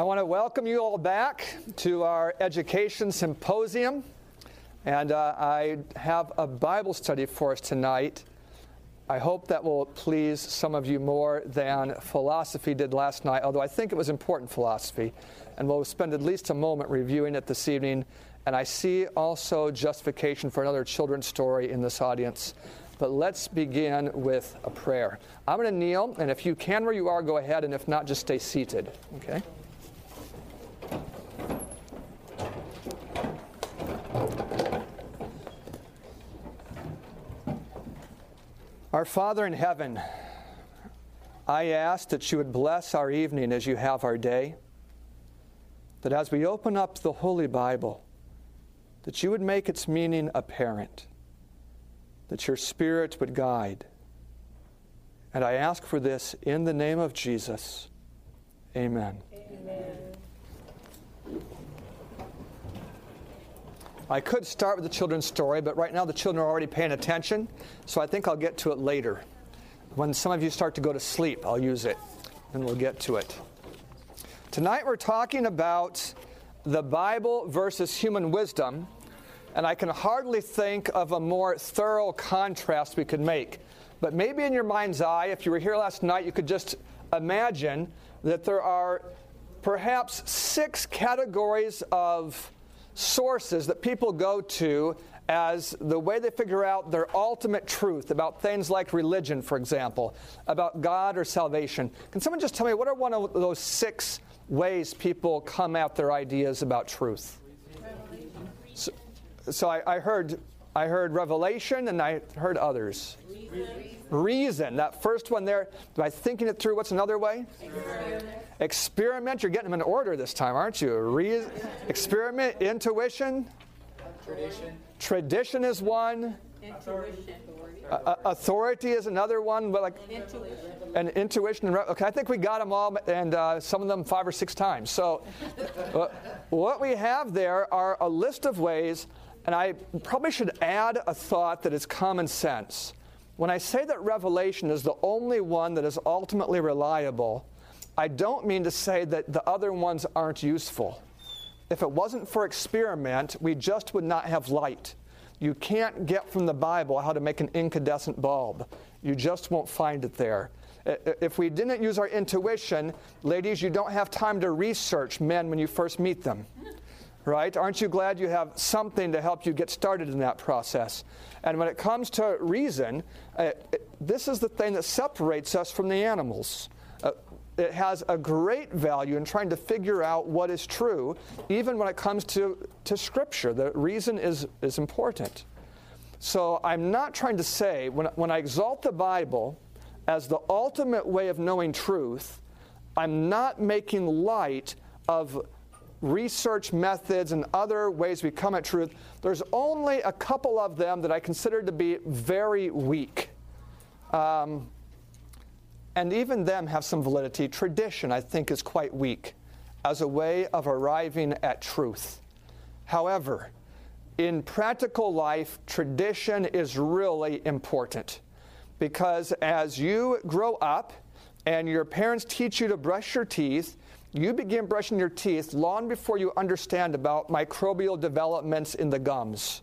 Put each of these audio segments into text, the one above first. I want to welcome you all back to our Education Symposium, and I have a Bible study for us tonight. I hope that will please some of you more than philosophy did last night, although I think it was important philosophy, and we'll spend at least a moment reviewing it this evening. And I see also justification for another children's story in this audience. But let's begin with a prayer. I'm going to kneel, and if you can where you are, go ahead, and if not, just stay seated, okay? Our Father in heaven, I ask that you would bless our evening as you have our day, that as we open up the Holy Bible, that you would make its meaning apparent, that your Spirit would guide. And I ask for this in the name of Jesus. Amen. Amen. I could start with the children's story, but right now the children are already paying attention, so I think I'll get to it later. When some of you start to go to sleep, I'll use it, and we'll get to it. Tonight we're talking about the Bible versus human wisdom, and I can hardly think of a more thorough contrast we could make. But maybe in your mind's eye, if you were here last night, you could just imagine that there are perhaps 6 categories of sources that people go to as the way they figure out their ultimate truth about things like religion, for example, about God or salvation. Can someone just tell me, what are one of those 6 ways people come at their ideas about truth? So I heard revelation, and I heard others. Reason. That first one there, by thinking it through. What's another way? Experiment. You're getting them in order this time, aren't you? Experiment. Intuition. Tradition is one. Intuition. Authority is another one. But like intuition. Okay, I think we got them all, and some of them 5 or 6 times. So what we have there are a list of ways, and I probably should add a thought that is common sense. When I say that Revelation is the only one that is ultimately reliable, I don't mean to say that the other ones aren't useful. If it wasn't for experiment, we just would not have light. You can't get from the Bible how to make an incandescent bulb. You just won't find it there. If we didn't use our intuition, ladies, you don't have time to research men when you first meet them, right? Aren't you glad you have something to help you get started in that process? And when it comes to reason, this is the thing that separates us from the animals. It has a great value in trying to figure out what is true, even when it comes to Scripture. The reason is important. So I'm not trying to say, when I exalt the Bible as the ultimate way of knowing truth, I'm not making light of research methods and other ways we come at truth. There's only a couple of them that I consider to be very weak. And even them have some validity. Tradition, I think, is quite weak as a way of arriving at truth. However, in practical life, tradition is really important, because as you grow up and your parents teach you to brush your teeth, you begin brushing your teeth long before you understand about microbial developments in the gums.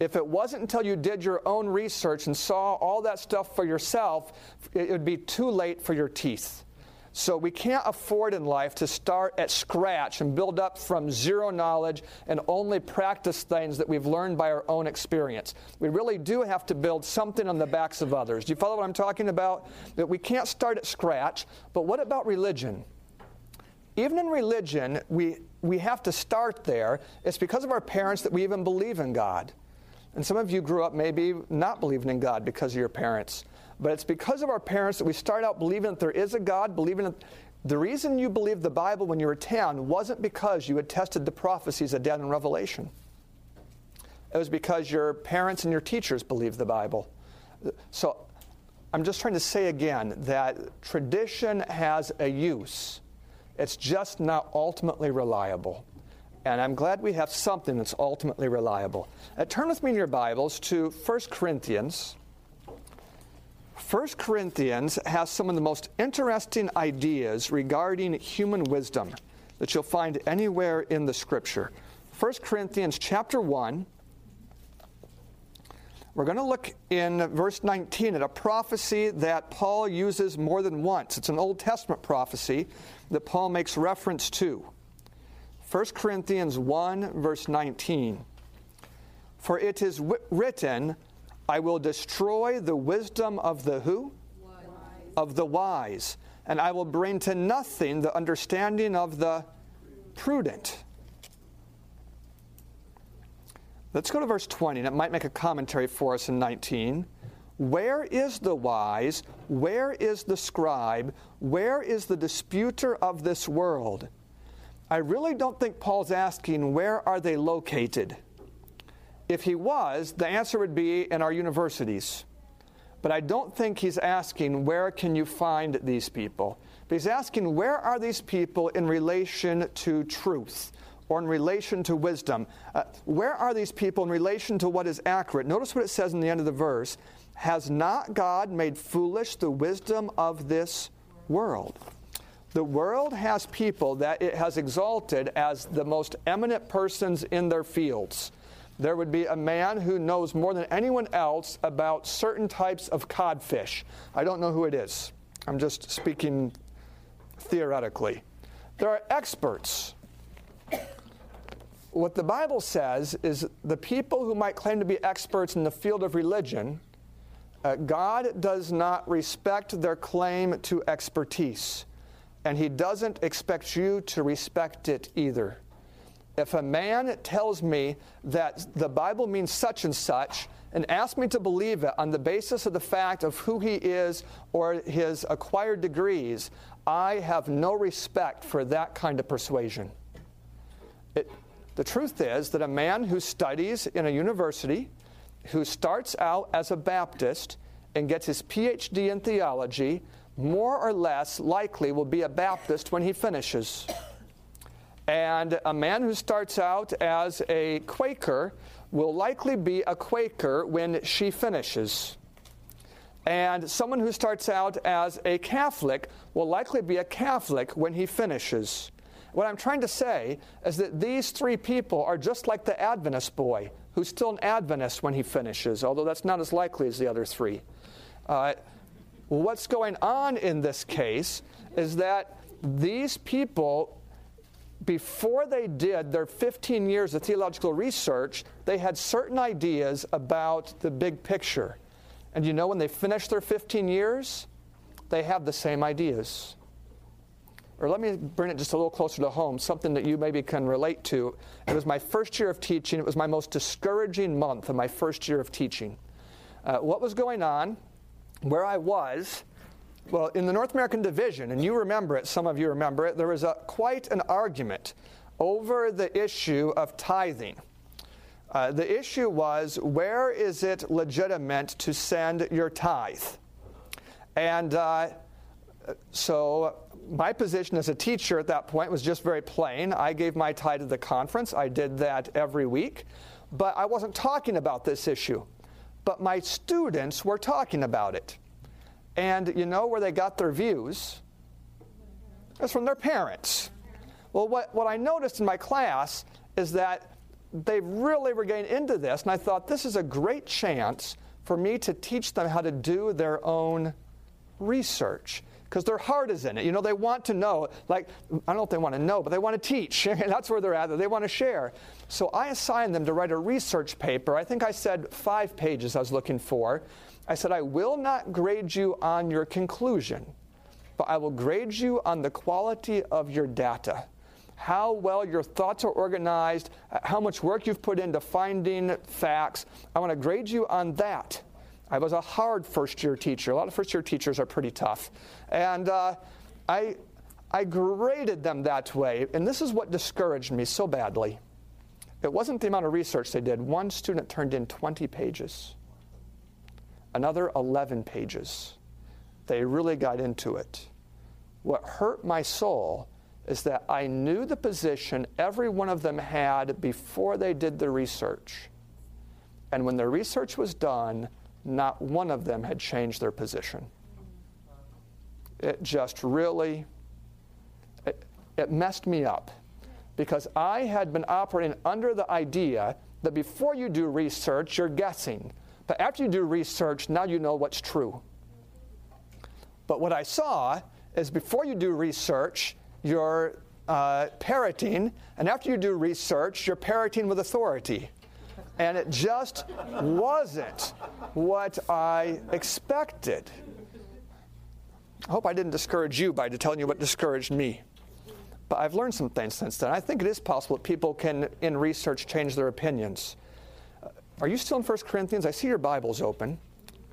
If it wasn't until you did your own research and saw all that stuff for yourself, it would be too late for your teeth. So we can't afford in life to start at scratch and build up from zero knowledge and only practice things that we've learned by our own experience. We really do have to build something on the backs of others. Do you follow what I'm talking about? That we can't start at scratch. But what about religion? Even in religion, we have to start there. It's because of our parents that we even believe in God. And some of you grew up maybe not believing in God because of your parents. But it's because of our parents that we start out believing that there is a God, believing that the reason you believed the Bible when you were 10 wasn't because you had tested the prophecies of Dan in Revelation. It was because your parents and your teachers believed the Bible. So I'm just trying to say again that tradition has a use. It's just not ultimately reliable. And I'm glad we have something that's ultimately reliable. Turn with me in your Bibles to 1 Corinthians. 1 Corinthians has some of the most interesting ideas regarding human wisdom. that you'll find anywhere in the Scripture. 1 Corinthians chapter 1, we're going to look in verse 19 at a prophecy that Paul uses more than once. It's an Old Testament prophecy that Paul makes reference to. 1 Corinthians 1, verse 19. For it is written, I will destroy the wisdom of the who? Wise. Of the wise. And I will bring to nothing the understanding of the prudent. Let's go to verse 20, and it might make a commentary for us in 19. Where is the wise? Where is the scribe? Where is the disputer of this world? I really don't think Paul's asking, where are they located? If he was, the answer would be in our universities. But I don't think he's asking, where can you find these people? But he's asking, where are these people in relation to truth or in relation to wisdom? Where are these people in relation to what is accurate? Notice what it says in the end of the verse. Has not God made foolish the wisdom of this world? The world has people that it has exalted as the most eminent persons in their fields. There would be a man who knows more than anyone else about certain types of codfish. I don't know who it is. I'm just speaking theoretically. There are experts. What the Bible says is the people who might claim to be experts in the field of religion, God does not respect their claim to expertise, and He doesn't expect you to respect it either. If a man tells me that the Bible means such and such and asks me to believe it on the basis of the fact of who he is or his acquired degrees, I have no respect for that kind of persuasion. The truth is that a man who studies in a university, who starts out as a Baptist and gets his PhD in theology, more or less likely will be a Baptist when he finishes. And a man who starts out as a Quaker will likely be a Quaker when she finishes. And someone who starts out as a Catholic will likely be a Catholic when he finishes. What I'm trying to say is that these three people are just like the Adventist boy, who's still an Adventist when he finishes, although that's not as likely as the other three. What's going on in this case is that these people, before they did their 15 years of theological research, they had certain ideas about the big picture. And you know, when they finish their 15 years, they have the same ideas. Or let me bring it just a little closer to home, something that you maybe can relate to. It was my first year of teaching. It was my most discouraging month of my first year of teaching. What was going on, where I was, well, in the North American division, and you remember it, some of you remember it, there was quite an argument over the issue of tithing. The issue was, where is it legitimate to send your tithe? And so my position as a teacher at that point was just very plain. I gave my tithe at the conference. I did that every week. But I wasn't talking about this issue. But my students were talking about it. And you know where they got their views? It's from their parents. Well, what I noticed in my class is that they really were getting into this, and I thought this is a great chance for me to teach them how to do their own research, because their heart is in it. You know, they want to know. Like, I don't know if they want to know, but they want to teach. That's where they're at. They want to share. So I assigned them to write a research paper. I think I said 5 pages I was looking for. I said, I will not grade you on your conclusion, but I will grade you on the quality of your data, how well your thoughts are organized, how much work you've put into finding facts. I want to grade you on that. I was a hard first-year teacher. A lot of first-year teachers are pretty tough. And I graded them that way, and this is what discouraged me so badly. It wasn't the amount of research they did. One student turned in 20 pages. Another 11 pages. They really got into it. What hurt my soul is that I knew the position every one of them had before they did the research. And when the research was done, not one of them had changed their position. It just really, it messed me up, because I had been operating under the idea that before you do research, you're guessing. But after you do research, now you know what's true. But what I saw is before you do research, you're parroting, and after you do research, you're parroting with authority. And it just wasn't what I expected. I hope I didn't discourage you by telling you what discouraged me. But I've learned some things since then. I think it is possible that people can, in research, change their opinions. Are you still in 1 Corinthians? I see your Bible's open,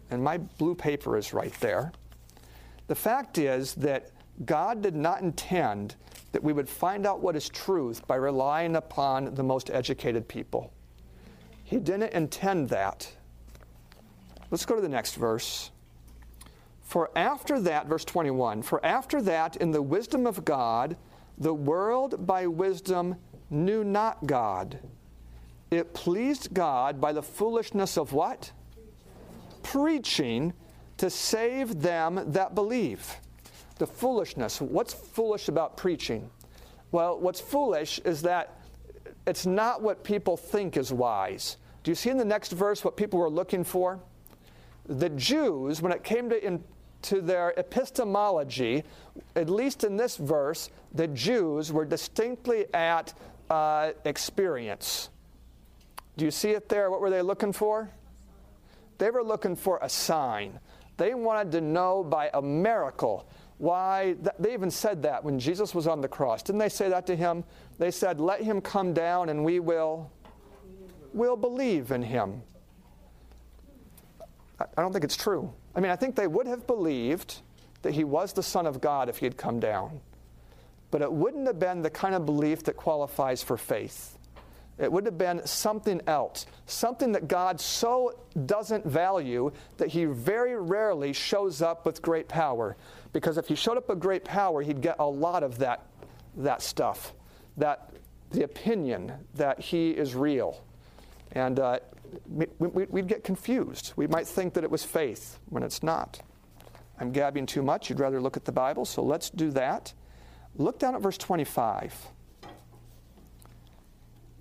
and my blue paper is right there. The fact is that God did not intend that we would find out what is truth by relying upon the most educated people. He didn't intend that. Let's go to the next verse. For after that, verse 21, for after that, in the wisdom of God, the world by wisdom knew not God. It pleased God by the foolishness of what? Preaching, to save them that believe. The foolishness. What's foolish about preaching? Well, what's foolish is that it's not what people think is wise. Do you see in the next verse what people were looking for? The Jews, when it came to their epistemology, at least in this verse, the Jews were distinctly at experience. Do you see it there? What were they looking for? They were looking for a sign. They wanted to know by a miracle why. They even said that when Jesus was on the cross. Didn't they say that to him? They said, let him come down and we will believe in him. I don't think it's true. I mean, I think they would have believed that he was the Son of God if he had come down. But it wouldn't have been the kind of belief that qualifies for faith. It would have been something else, something that God so doesn't value that he very rarely shows up with great power. Because if he showed up with great power, he'd get a lot of that stuff, that the opinion that he is real. And we'd get confused. We might think that it was faith when it's not. I'm gabbing too much. You'd rather look at the Bible, so let's do that. Look down at verse 25.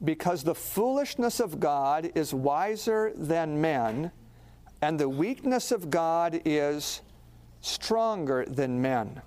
Because the foolishness of God is wiser than men, and the weakness of God is stronger than men.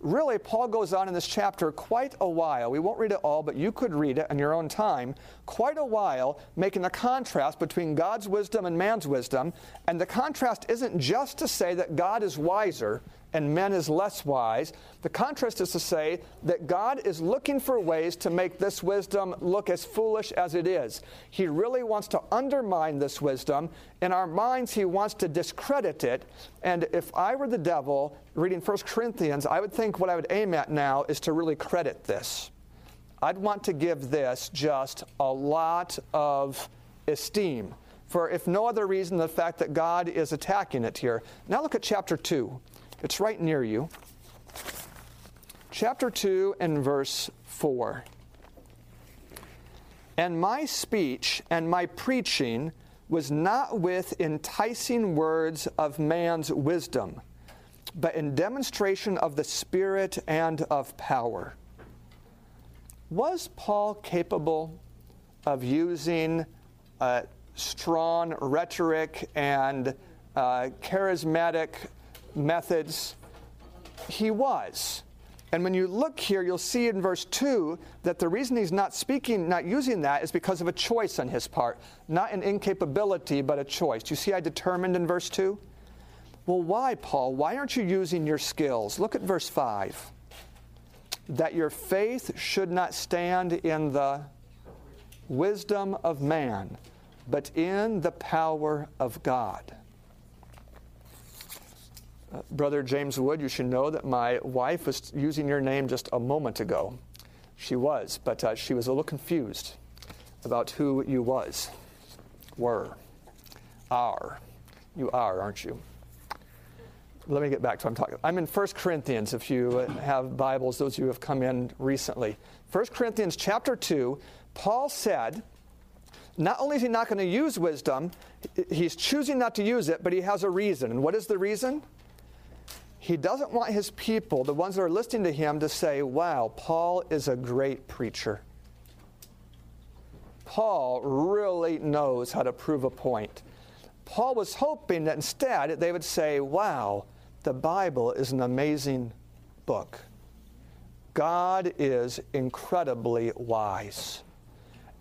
Really, Paul goes on in this chapter quite a while. We won't read it all, but you could read it in your own time. Quite a while, making a contrast between God's wisdom and man's wisdom. And the contrast isn't just to say that God is wiser and men is less wise. The contrast is to say that God is looking for ways to make this wisdom look as foolish as it is. He really wants to undermine this wisdom. In our minds, he wants to discredit it. And if I were the devil reading 1 Corinthians, I would think what I would aim at now is to really credit this. I'd want to give this just a lot of esteem, for if no other reason, the fact that God is attacking it here. Now look at chapter 2. It's right near you. Chapter 2 and verse 4. And my speech and my preaching was not with enticing words of man's wisdom, but in demonstration of the Spirit and of power. Was Paul capable of using strong rhetoric and charismatic methods? He was. And when you look here, you'll see in verse 2 that the reason he's not speaking, not using that, is because of a choice on his part. Not an incapability, but a choice. You see I determined in verse 2? Well, why, Paul? Why aren't you using your skills? Look at verse 5. That your faith should not stand in the wisdom of man, but in the power of God. Brother James Wood, you should know that my wife was using your name just a moment ago. She was, but she was a little confused about who you was, were, are. You are, aren't you? Let me get back to what I'm talking about. I'm in 1 Corinthians, if you have Bibles, those of you who have come in recently. 1 Corinthians chapter 2, Paul said, not only is he not going to use wisdom, he's choosing not to use it, but he has a reason. And what is the reason? He doesn't want his people, the ones that are listening to him, to say, wow, Paul is a great preacher. Paul really knows how to prove a point. Paul was hoping that instead they would say, wow, the Bible is an amazing book. God is incredibly wise.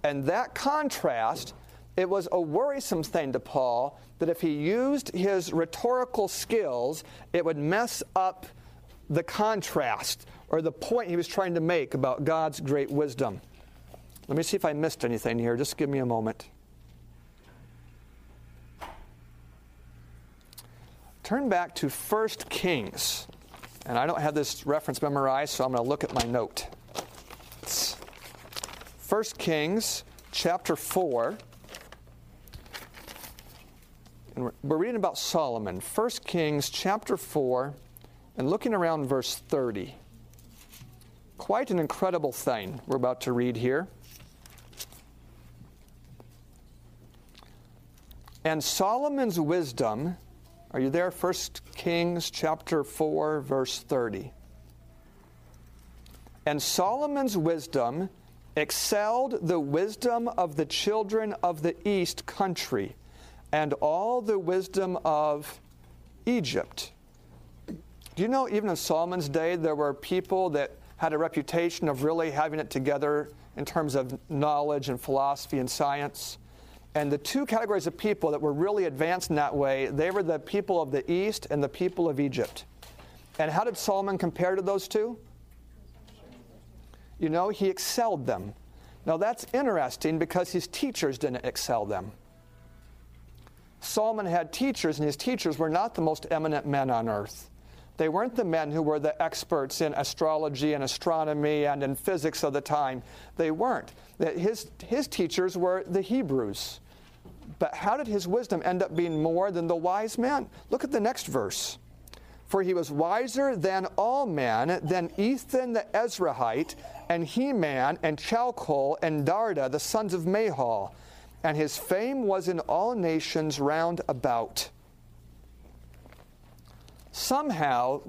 And that contrast, it was a worrisome thing to Paul that if he used his rhetorical skills, it would mess up the contrast or the point he was trying to make about God's great wisdom. Let me see if I missed anything here. Just give me a moment. Turn back to 1 Kings. And I don't have this reference memorized, so I'm going to look at my note. 1 Kings chapter 4. And we're reading about Solomon. 1 Kings chapter 4 and looking around verse 30. Quite an incredible thing we're about to read here. And Solomon's wisdom, are you there? 1 Kings chapter 4 verse 30. And Solomon's wisdom excelled the wisdom of the children of the east country, and all the wisdom of Egypt. Do you know, even in Solomon's day, there were people that had a reputation of really having it together in terms of knowledge and philosophy and science? And the two categories of people that were really advanced in that way, they were the people of the East and the people of Egypt. And how did Solomon compare to those two? You know, he excelled them. Now that's interesting because his teachers didn't excel them. Solomon had teachers, and his teachers were not the most eminent men on earth. They weren't the men who were the experts in astrology and astronomy and in physics of the time. They weren't. His teachers were the Hebrews. But how did his wisdom end up being more than the wise men? Look at the next verse. For he was wiser than all men, than Ethan the Ezrahite, and Heman, and Chalcol, and Darda, the sons of Mahol. And his fame was in all nations round about. Somehow,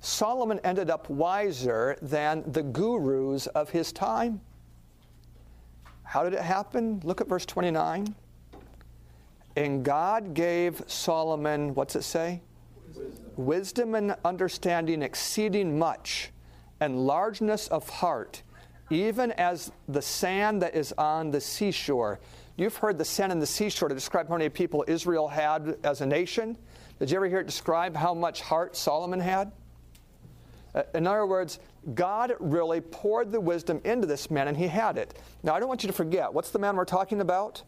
Solomon ended up wiser than the gurus of his time. How did it happen? Look at verse 29. And God gave Solomon, what's it say? Wisdom and understanding exceeding much, and largeness of heart, even as the sand that is on the seashore. You've heard the sand on the seashore to describe how many people Israel had as a nation. Did you ever hear it describe how much heart Solomon had? In other words, God really poured the wisdom into this man, and he had it. Now, I don't want you to forget. What's the man we're talking about?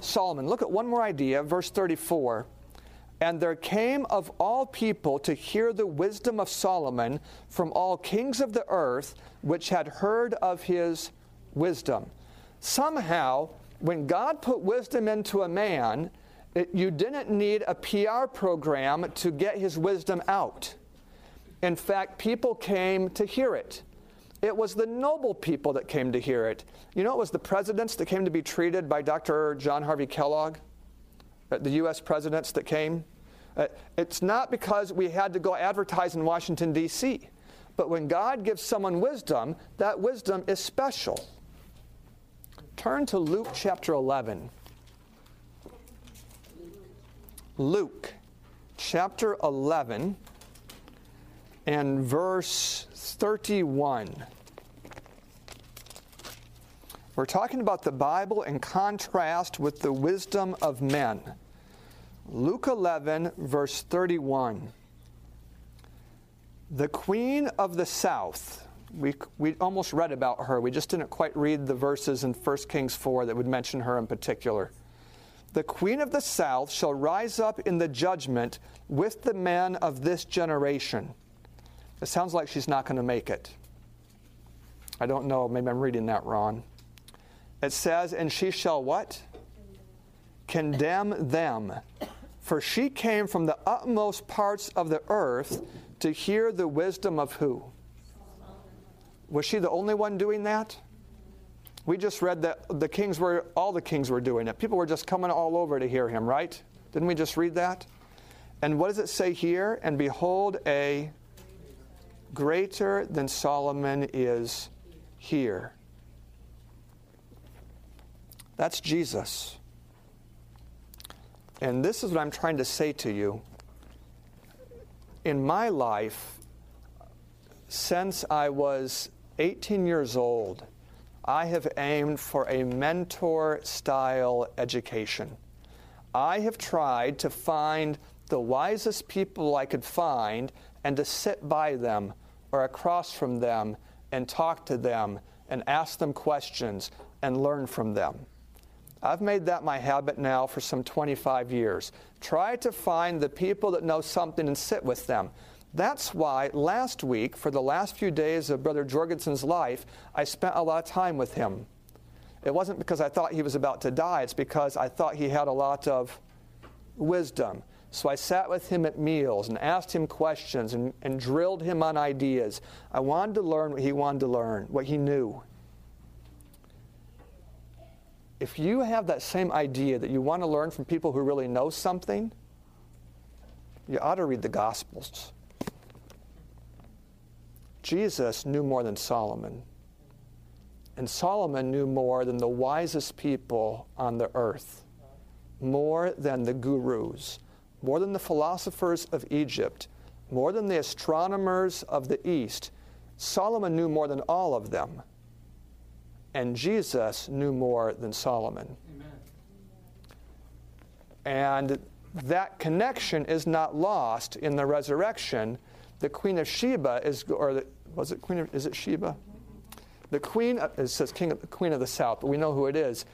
Solomon. Look at one more idea, verse 34. And there came of all people to hear the wisdom of Solomon from all kings of the earth, which had heard of his wisdom. Somehow, when God put wisdom into a man, you didn't need a PR program to get his wisdom out. In fact, people came to hear it. It was the noble people that came to hear it. You know, it was the presidents that came to be treated by Dr. John Harvey Kellogg, the U.S. presidents that came. It's not because we had to go advertise in Washington, D.C., but when God gives someone wisdom, that wisdom is special. Turn to Luke chapter 11. Luke chapter 11 and verse 31. We're talking about the Bible in contrast with the wisdom of men. Luke 11, verse 31. The queen of the south, we almost read about her. We just didn't quite read the verses in 1 Kings 4 that would mention her in particular. The queen of the south shall rise up in the judgment with the men of this generation. It sounds like she's not going to make it. I don't know. Maybe I'm reading that wrong. It says, and she shall what? Condemn them. For she came from the utmost parts of the earth to hear the wisdom of who? Was she the only one doing that? We just read that all the kings were doing it. People were just coming all over to hear him, right? Didn't we just read that? And what does it say here? And behold, a greater than Solomon is here. That's Jesus. And this is what I'm trying to say to you. In my life, since I was 18 years old, I have aimed for a mentor-style education. I have tried to find the wisest people I could find and to sit by them or across from them and talk to them and ask them questions and learn from them. I've made that my habit now for some 25 years. Try to find the people that know something and sit with them. That's why last week, for the last few days of Brother Jorgensen's life, I spent a lot of time with him. It wasn't because I thought he was about to die. It's because I thought he had a lot of wisdom. So I sat with him at meals and asked him questions and drilled him on ideas. I wanted to learn what he wanted to learn, what he knew. If you have that same idea that you want to learn from people who really know something, you ought to read the Gospels. Jesus knew more than Solomon. And Solomon knew more than the wisest people on the earth, more than the gurus, more than the philosophers of Egypt, more than the astronomers of the East. Solomon knew more than all of them. And Jesus knew more than Solomon. Amen. And that connection is not lost in the resurrection. The Queen of Sheba is, or the, was it Queen of, is it Sheba? The Queen, it says King of the Queen of the South, but we know who it is.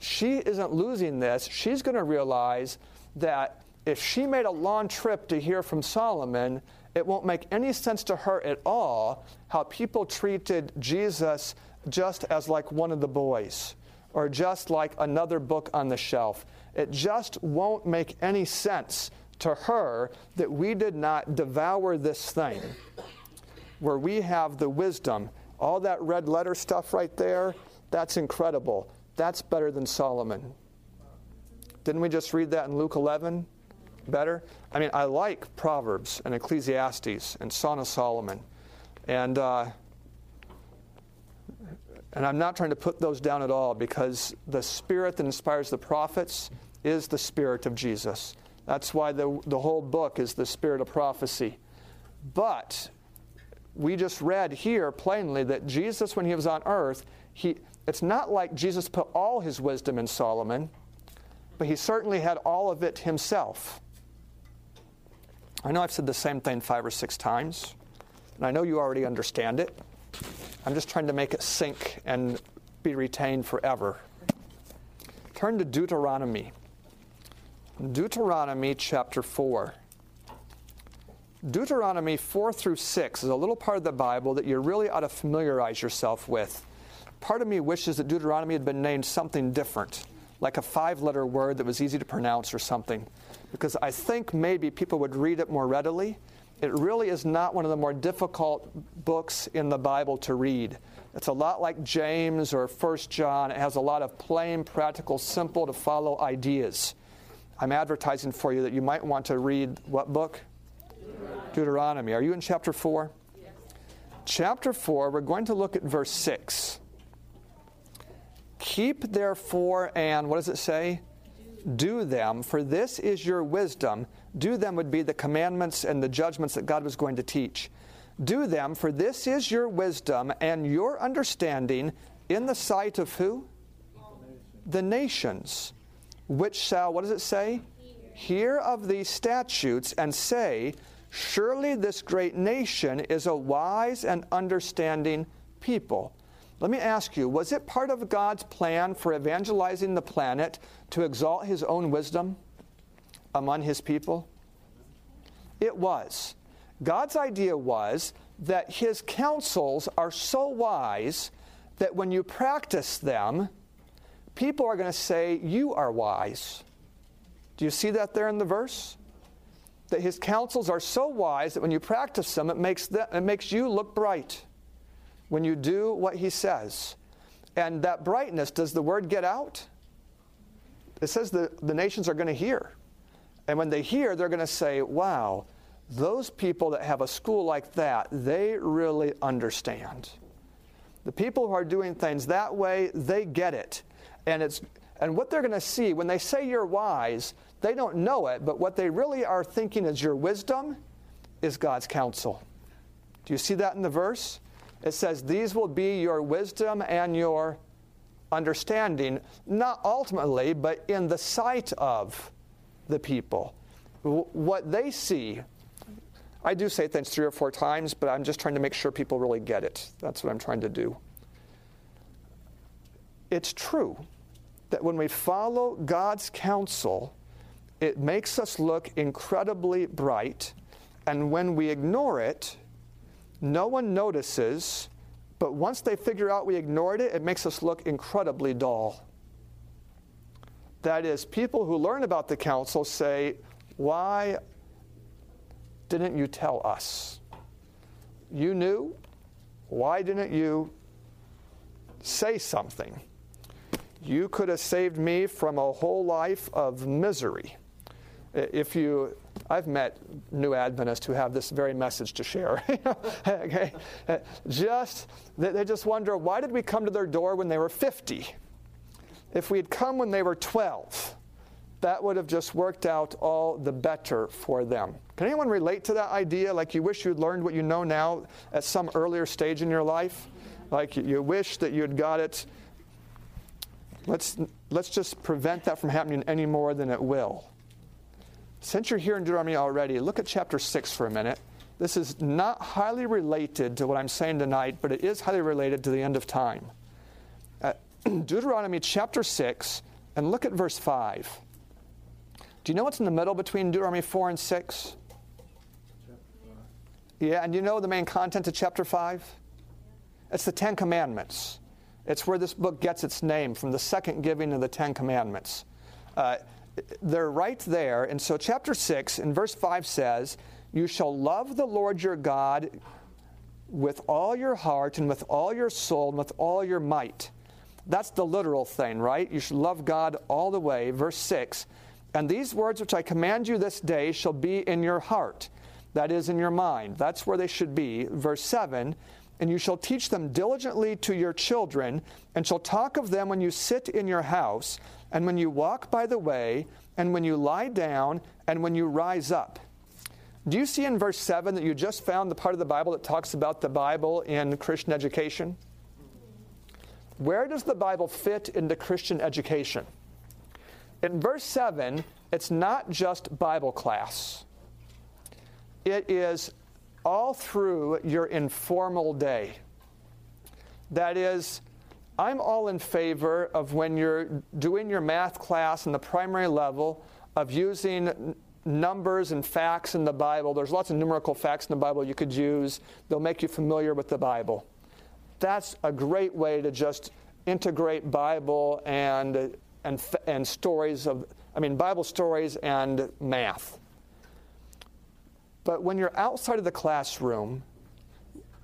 She isn't losing this. She's going to realize that if she made a long trip to hear from Solomon, it won't make any sense to her at all how people treated Jesus just as like one of the boys, or just like another book on the shelf. It just won't make any sense to her that we did not devour this thing where we have the wisdom. All that red letter stuff right there, that's incredible. That's better than Solomon. Didn't we just read that in Luke 11? Better? I mean, I like Proverbs and Ecclesiastes and Song of Solomon. And I'm not trying to put those down at all, because the spirit that inspires the prophets is the spirit of Jesus. That's why the whole book is the Spirit of Prophecy. But we just read here plainly that Jesus, when he was on earth, it's not like Jesus put all his wisdom in Solomon, but he certainly had all of it himself. I know I've said the same thing 5 or 6 times, and I know you already understand it. I'm just trying to make it sink and be retained forever. Turn to Deuteronomy. Deuteronomy chapter 4. Deuteronomy 4 through 6 is a little part of the Bible that you really ought to familiarize yourself with. Part of me wishes that Deuteronomy had been named something different, like a 5-letter word that was easy to pronounce or something, because I think maybe people would read it more readily. It really is not one of the more difficult books in the Bible to read. It's a lot like James or 1 John. It has a lot of plain, practical, simple-to-follow ideas. I'm advertising for you that you might want to read what book? Deuteronomy. Are you in chapter 4? Yes. Chapter 4, we're going to look at verse 6. Keep therefore, and what does it say? Do them, for this is your wisdom. Do them would be the commandments and the judgments that God was going to teach. Do them, for this is your wisdom and your understanding in the sight of who? The nations, which shall, what does it say? Hear of these statutes and say, surely this great nation is a wise and understanding people. Let me ask you, was it part of God's plan for evangelizing the planet to exalt his own wisdom among his people? It was. God's idea was that his counsels are so wise that when you practice them, people are going to say, you are wise. Do you see that there in the verse? That his counsels are so wise that when you practice them, it makes you look bright. When you do what he says. And that brightness, does the word get out? It says the nations are going to hear. And when they hear, they're going to say, wow, those people that have a school like that, they really understand. The people who are doing things that way, they get it. And what they're going to see, when they say you're wise, they don't know it, but what they really are thinking is your wisdom is God's counsel. Do you see that in the verse? It says, these will be your wisdom and your understanding, not ultimately, but in the sight of the people. What they see, I do say things 3 or 4 times, but I'm just trying to make sure people really get it. That's what I'm trying to do. It's true that when we follow God's counsel, it makes us look incredibly bright, and when we ignore it, no one notices, but once they figure out we ignored it, it makes us look incredibly dull. That is, people who learn about the counsel say, why didn't you tell us? You knew. Why didn't you say something? You could have saved me from a whole life of misery. I've met new Adventists who have this very message to share. Okay. They just wonder, why did we come to their door when they were 50? If we had come when they were 12, that would have just worked out all the better for them. Can anyone relate to that idea? Like you wish you'd learned what you know now at some earlier stage in your life? Like you wish that you'd got it. Let's just prevent that from happening any more than it will. Since you're here in Deuteronomy already, look at chapter 6 for a minute. This is not highly related to what I'm saying tonight, but it is highly related to the end of time. Deuteronomy chapter 6, and look at verse 5. Do you know what's in the middle between Deuteronomy 4 and 6? Yeah, and you know the main content of chapter 5? It's the 10 Commandments. It's where this book gets its name, from the second giving of the 10 Commandments. They're right there. And so chapter 6 and verse 5 says, you shall love the Lord your God with all your heart and with all your soul and with all your might. That's the literal thing, right? You should love God all the way. Verse 6, and these words which I command you this day shall be in your heart. That is, in your mind. That's where they should be. Verse 7, and you shall teach them diligently to your children, and shall talk of them when you sit in your house, and when you walk by the way, and when you lie down, and when you rise up. Do you see in verse 7 that you just found the part of the Bible that talks about the Bible in Christian education? Where does the Bible fit into Christian education? In verse 7, it's not just Bible class. It is all through your informal day. That is, I'm all in favor of when you're doing your math class in the primary level of using numbers and facts in the Bible. There's lots of numerical facts in the Bible you could use. They'll make you familiar with the Bible. That's a great way to just integrate Bible and stories of, Bible stories and math. But when you're outside of the classroom,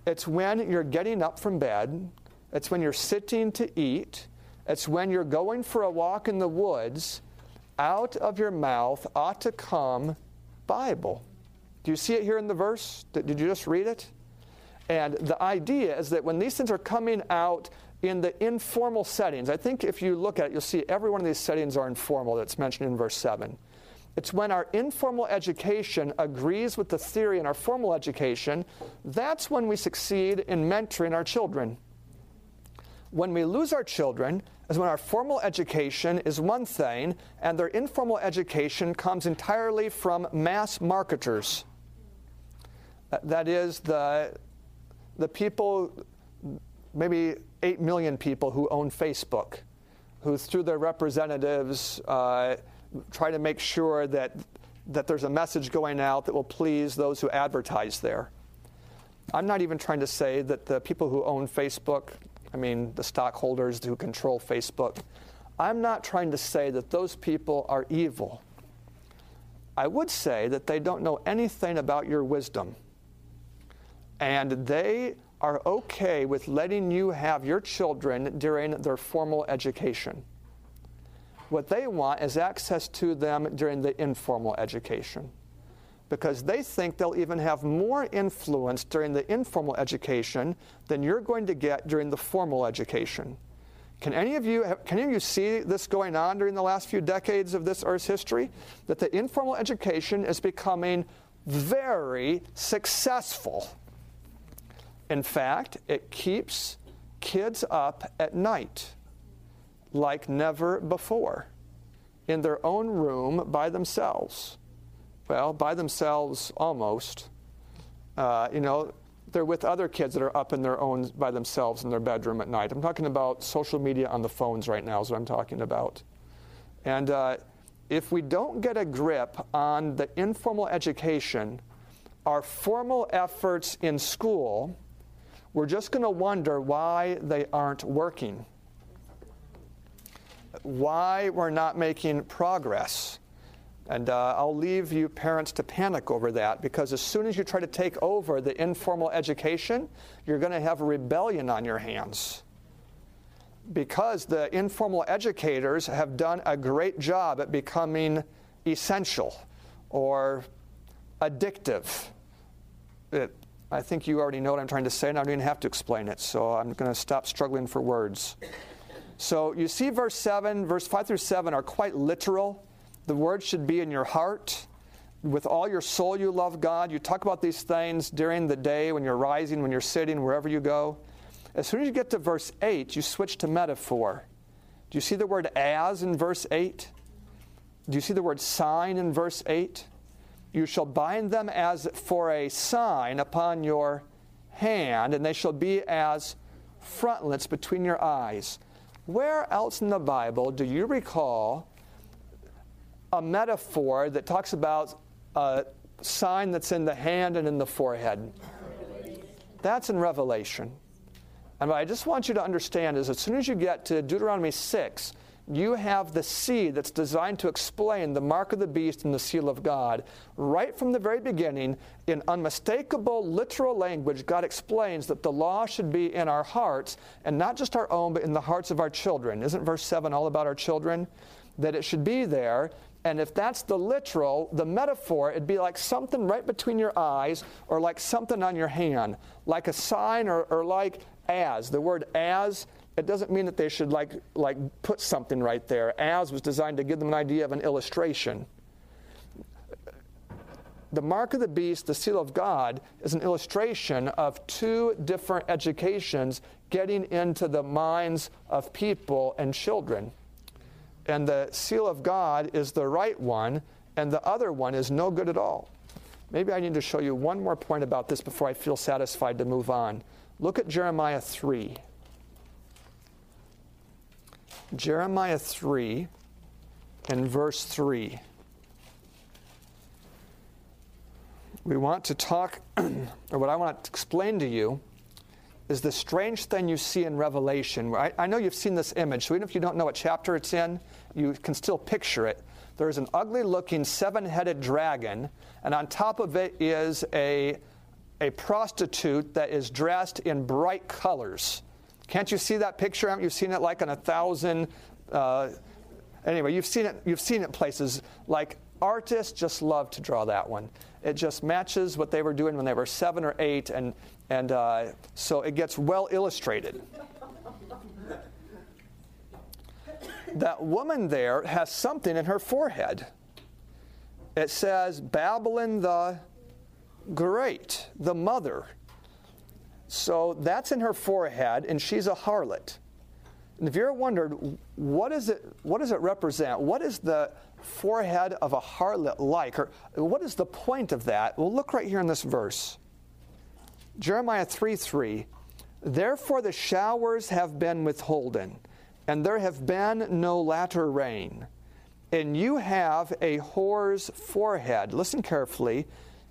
it's when you're getting up from bed, it's when you're sitting to eat, it's when you're going for a walk in the woods, out of your mouth ought to come Bible. Do you see it here in the verse? Did you just read it? And the idea is that when these things are coming out in the informal settings, I think if you look at it, you'll see every one of these settings are informal that's mentioned in verse 7. It's when our informal education agrees with the theory in our formal education, that's when we succeed in mentoring our children. When we lose our children is when our formal education is one thing and their informal education comes entirely from mass marketers. That is, the people, maybe 8 million people who own Facebook, who through their representatives try to make sure that there's a message going out that will please those who advertise there. I'm not even trying to say that the people who own Facebook, the stockholders who control Facebook, I'm not trying to say that those people are evil. I would say that they don't know anything about your wisdom. And they are okay with letting you have your children during their formal education. What they want is access to them during the informal education, because they think they'll even have more influence during the informal education than you're going to get during the formal education. Can any of you see this going on during the last few decades of this Earth's history? That the informal education is becoming very successful. In fact, it keeps kids up at night like never before, in their own room by themselves. Well, by themselves almost. They're with other kids that are up in their own by themselves in their bedroom at night. I'm talking about social media on the phones right now is what I'm talking about. And if we don't get a grip on the informal education, our formal efforts in school, we're just going to wonder why they aren't working, why we're not making progress. And I'll leave you parents to panic over that, because as soon as you try to take over the informal education, you're going to have a rebellion on your hands, because the informal educators have done a great job at becoming essential or addictive. I think you already know what I'm trying to say, and I don't even have to explain it, so I'm going to stop struggling for words. So you see verse 7, verse 5 through 7 are quite literal. The word should be in your heart. With all your soul you love God. You talk about these things during the day when you're rising, when you're sitting, wherever you go. As soon as you get to verse 8, you switch to metaphor. Do you see the word as in verse 8? Do you see the word sign in verse 8? You shall bind them as for a sign upon your hand, and they shall be as frontlets between your eyes. Where else in the Bible do you recall a metaphor that talks about a sign that's in the hand and in the forehead? That's in Revelation. And what I just want you to understand is as soon as you get to Deuteronomy 6, you have the seed that's designed to explain the mark of the beast and the seal of God. Right from the very beginning, in unmistakable literal language, God explains that the law should be in our hearts, and not just our own, but in the hearts of our children. Isn't verse 7 all about our children? That it should be there. And if that's the literal, the metaphor, it'd be like something right between your eyes or like something on your hand, like a sign or like as. The word as, it doesn't mean that they should like put something right there. As was designed to give them an idea of an illustration. The mark of the beast, the seal of God, is an illustration of two different educations getting into the minds of people and children. And the seal of God is the right one, and the other one is no good at all. Maybe I need to show you one more point about this before I feel satisfied to move on. Look at Jeremiah 3. Jeremiah 3 and verse 3. We want to talk, or what I want to explain to you, is the strange thing you see in Revelation. Right? I know you've seen this image, so even if you don't know what chapter it's in, you can still picture it. There's an ugly-looking seven-headed dragon, and on top of it is a prostitute that is dressed in bright colors. Can't you see that picture? Haven't you seen it like on 1,000? Anyway, you've seen it places. Like, artists just love to draw that one. It just matches what they were doing when they were 7 or 8, and so it gets well illustrated. That woman there has something in her forehead. It says, Babylon the Great, the mother. So that's in her forehead, and she's a harlot. And if you're wondered, what does it represent? What is the forehead of a harlot like? Or what is the point of that? Well, look right here in this verse. Jeremiah 3:3, therefore the showers have been withholden, and there have been no latter rain, and you have a whore's forehead. Listen carefully.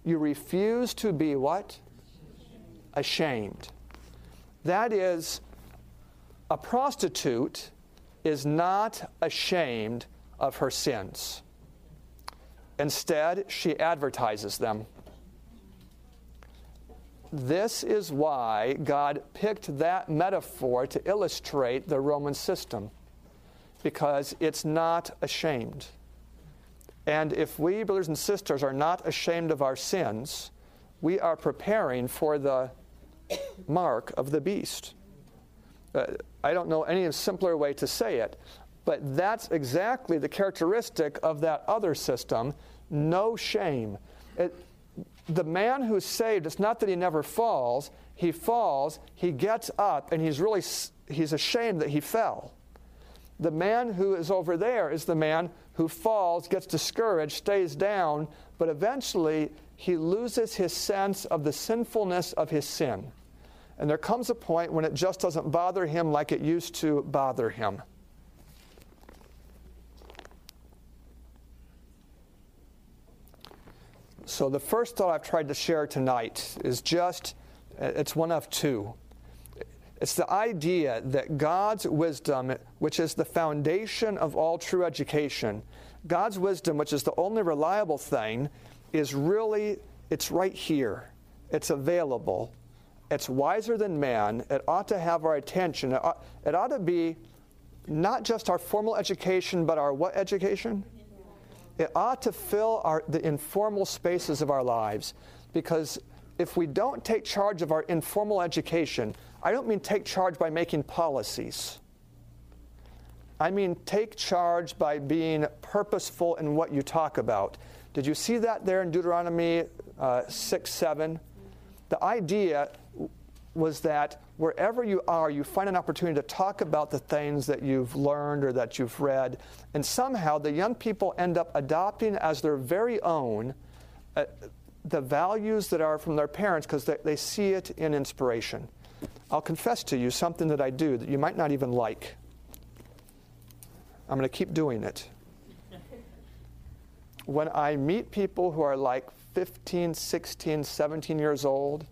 You refuse to be what? Ashamed. That is, a prostitute is not ashamed of her sins. Instead, she advertises them. This is why God picked that metaphor to illustrate the Roman system. because it's not ashamed. And if we, brothers and sisters, are not ashamed of our sins, we are preparing for the mark of the beast. I don't know any simpler way to say it, but that's exactly the characteristic of that other system, no shame. The man who's saved, it's not that he never falls. He falls, he gets up, and he's ashamed that he fell. The man who is over there is the man who falls, gets discouraged, stays down, but eventually he loses his sense of the sinfulness of his sin. And there comes a point when it just doesn't bother him like it used to bother him. So the first thought I've tried to share tonight is it's one of two. It's the idea that God's wisdom, which is the foundation of all true education, God's wisdom, which is the only reliable thing, it's right here. It's available. It's wiser than man. It ought to have our attention. It ought to be not just our formal education, but our what education? It ought to fill the informal spaces of our lives, because if we don't take charge of our informal education, I don't mean take charge by making policies. I mean take charge by being purposeful in what you talk about. Did you see that there in Deuteronomy 6:7? The idea was that wherever you are, you find an opportunity to talk about the things that you've learned or that you've read, and somehow the young people end up adopting as their very own the values that are from their parents, because they see it in inspiration. I'll confess to you something that I do that you might not even like. I'm going to keep doing it. When I meet people who are like 15, 16, 17 years old,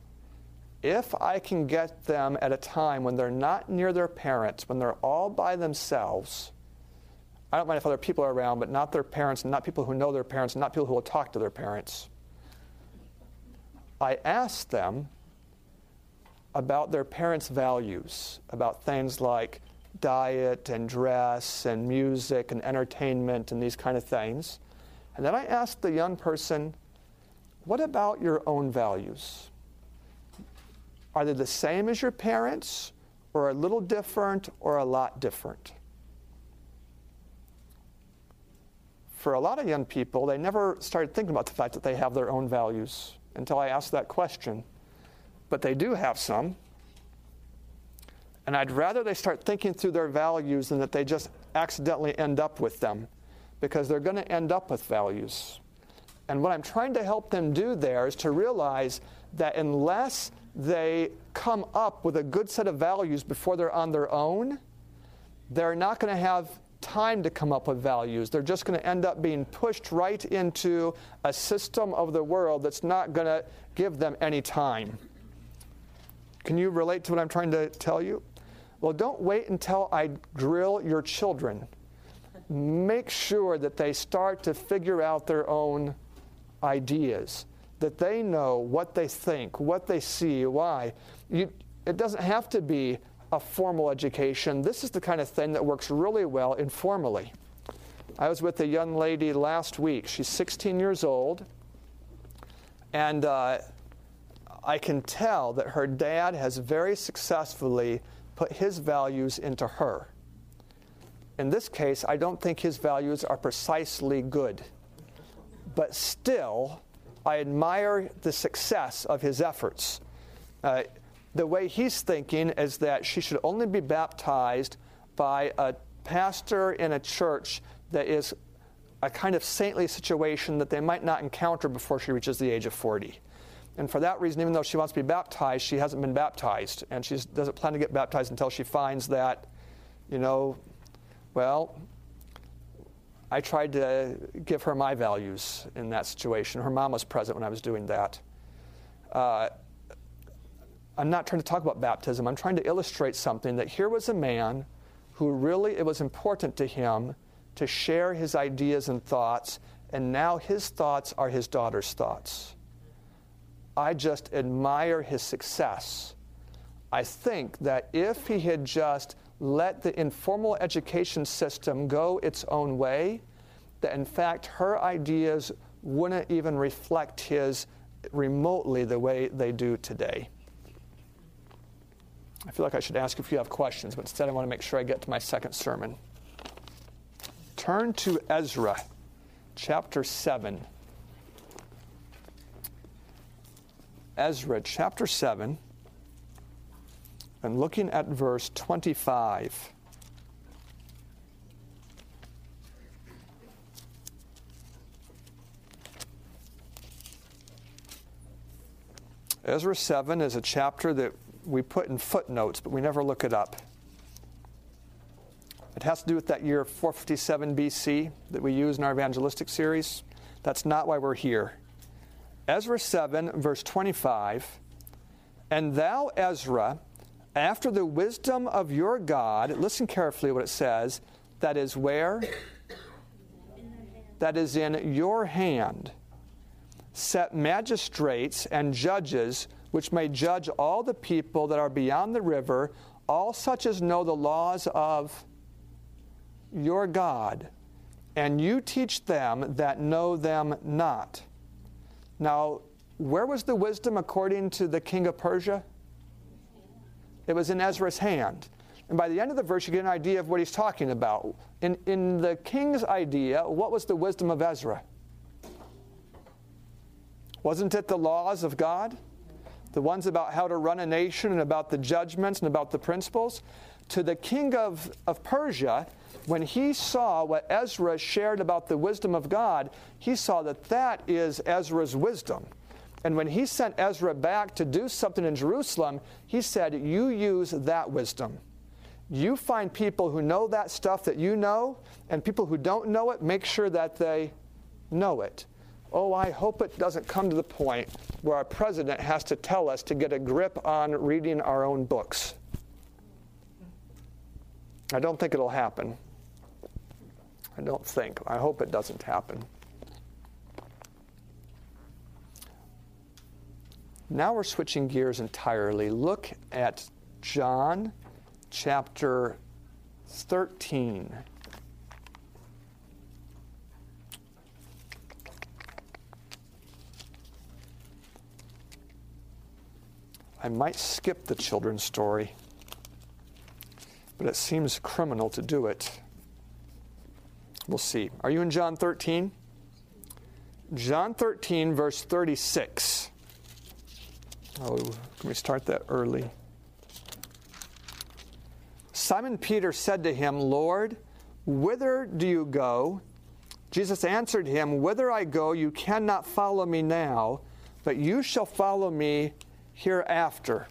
if I can get them at a time when they're not near their parents, when they're all by themselves, I don't mind if other people are around, but not their parents, and not people who know their parents, and not people who will talk to their parents, I ask them about their parents' values, about things like diet and dress and music and entertainment and these kind of things. And then I ask the young person, what about your own values? Are they the same as your parents, or a little different, or a lot different? For a lot of young people, they never started thinking about the fact that they have their own values until I asked that question. But they do have some. And I'd rather they start thinking through their values than that they just accidentally end up with them, because they're going to end up with values. And what I'm trying to help them do there is to realize that unless they come up with a good set of values before they're on their own, they're not going to have time to come up with values. They're just going to end up being pushed right into a system of the world that's not going to give them any time. Can you relate to what I'm trying to tell you? Well, don't wait until I drill your children. Make sure that they start to figure out their own ideas, that they know what they think, what they see, why. It doesn't have to be a formal education. This is the kind of thing that works really well informally. I was with a young lady last week. She's 16 years old, and I can tell that her dad has very successfully put his values into her. In this case, I don't think his values are precisely good, but still, I admire the success of his efforts. The way he's thinking is that she should only be baptized by a pastor in a church that is a kind of saintly situation that they might not encounter before she reaches the age of 40. And for that reason, even though she wants to be baptized, she hasn't been baptized, and she doesn't plan to get baptized until she finds that, I tried to give her my values in that situation. Her mom was present when I was doing that. I'm not trying to talk about baptism. I'm trying to illustrate something, that here was a man who really, it was important to him to share his ideas and thoughts, and now his thoughts are his daughter's thoughts. I just admire his success. I think that if he had just let the informal education system go its own way, that in fact her ideas wouldn't even reflect his remotely the way they do today. I feel like I should ask if you have questions, but instead I want to make sure I get to my second sermon. Turn to Ezra, chapter 7. Ezra, chapter 7, and looking at verse 25. Ezra 7 is a chapter that we put in footnotes, but we never look it up. It has to do with that year 457 BC that we use in our evangelistic series. That's not why we're here. Ezra 7, verse 25, "And thou, Ezra, after the wisdom of your God," listen carefully what it says, "that is where? That is in your hand, set magistrates and judges, which may judge all the people that are beyond the river, all such as know the laws of your God, and you teach them that know them not." Now, where was the wisdom according to the king of Persia? It was in Ezra's hand. And by the end of the verse, you get an idea of what he's talking about. In the king's idea, what was the wisdom of Ezra? Wasn't it the laws of God? The ones about how to run a nation and about the judgments and about the principles. To the king of Persia, when he saw what Ezra shared about the wisdom of God, he saw that that is Ezra's wisdom. And when he sent Ezra back to do something in Jerusalem, he said, you use that wisdom. You find people who know that stuff that you know, and people who don't know it, make sure that they know it. Oh, I hope it doesn't come to the point where our president has to tell us to get a grip on reading our own books. I don't think it'll happen. I don't think. I hope it doesn't happen. Now we're switching gears entirely. Look at John chapter 13. I might skip the children's story, but it seems criminal to do it. We'll see. Are you in John 13? John 13, verse 36. Oh, can we start that early? Simon Peter said to him, "Lord, whither do you go?" Jesus answered him, "Whither I go, you cannot follow me now, but you shall follow me hereafter."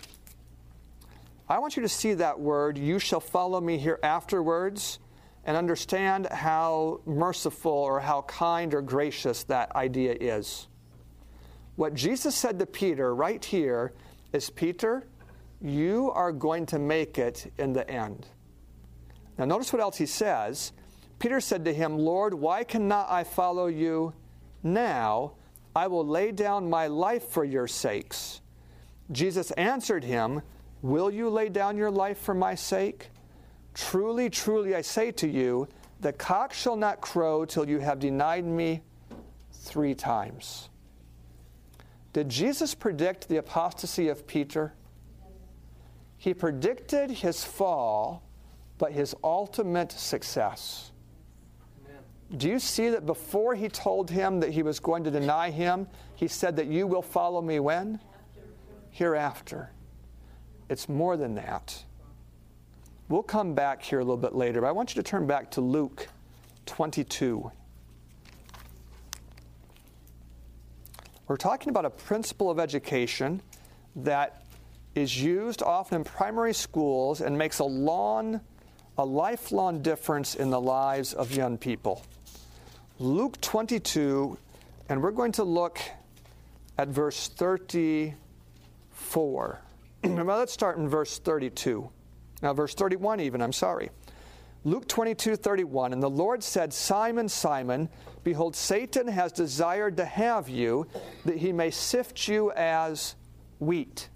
I want you to see that word, "you shall follow me hereafterwards," and understand how merciful or how kind or gracious that idea is. What Jesus said to Peter right here is, Peter, you are going to make it in the end. Now notice what else he says. Peter said to him, "Lord, why cannot I follow you now? I will lay down my life for your sakes." Jesus answered him, "Will you lay down your life for my sake? Truly, truly, I say to you, the cock shall not crow till you have denied me 3 times. Did Jesus predict the apostasy of Peter? He predicted his fall, but his ultimate success. Do you see that before he told him that he was going to deny him, he said that you will follow me when? Hereafter. It's more than that. We'll come back here a little bit later, but I want you to turn back to Luke 22. We're talking about a principle of education that is used often in primary schools and makes a lifelong difference in the lives of young people. Luke 22, and we're going to look at verse 34. Let's start in verse 32. Now, verse 31 even, I'm sorry. Luke 22, 31, "And the Lord said, Simon, Simon, behold, Satan has desired to have you, that he may sift you as wheat."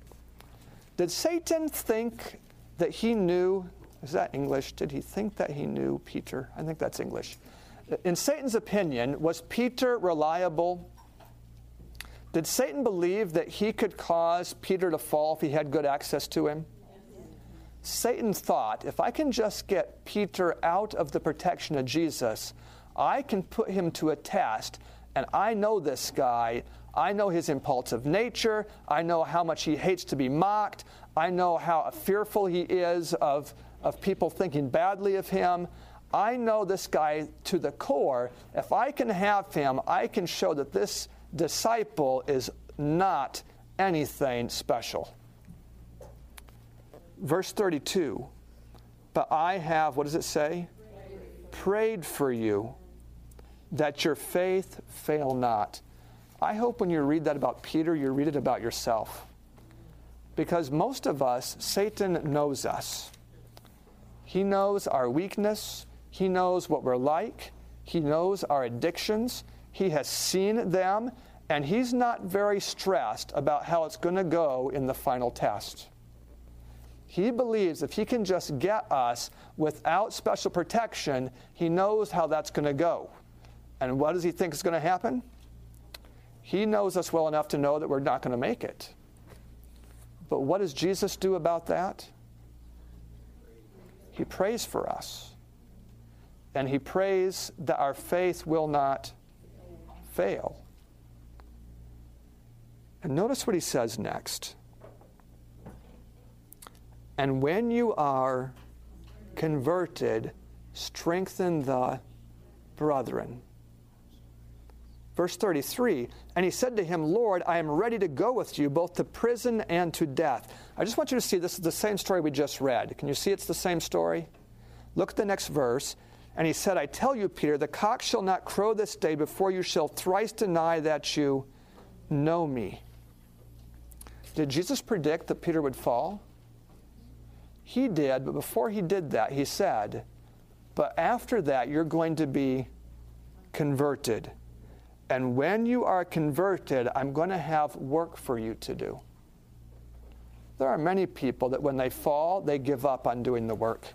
Did Satan think that he knew Is that English? Did he think that he knew Peter? I think that's English. In Satan's opinion, was Peter reliable? Did Satan believe that he could cause Peter to fall if he had good access to him? Satan thought, if I can just get Peter out of the protection of Jesus, I can put him to a test, and I know this guy. I know his impulsive nature. I know how much he hates to be mocked. I know how fearful he is of people thinking badly of him. I know this guy to the core. If I can have him, I can show that this disciple is not anything special. Verse 32, but I have, what does it say? Prayed for you, that your faith fail not. I hope when you read that about Peter, you read it about yourself. Because most of us, Satan knows us. He knows our weakness. He knows what we're like. He knows our addictions. He has seen them, and he's not very stressed about how it's going to go in the final test. He believes if he can just get us without special protection, he knows how that's going to go. And what does he think is going to happen? He knows us well enough to know that we're not going to make it. But what does Jesus do about that? He prays for us. And he prays that our faith will not fail. And notice what he says next. And when you are converted, strengthen the brethren. Verse 33, and he said to him, Lord, I am ready to go with you both to prison and to death. I just want you to see this is the same story we just read. Can you see it's the same story? Look at the next verse. And he said, I tell you, Peter, the cock shall not crow this day before you shall thrice deny that you know me. Did Jesus predict that Peter would fall? He did, but before he did that, he said, but after that, you're going to be converted. And when you are converted, I'm going to have work for you to do. There are many people that when they fall, they give up on doing the work.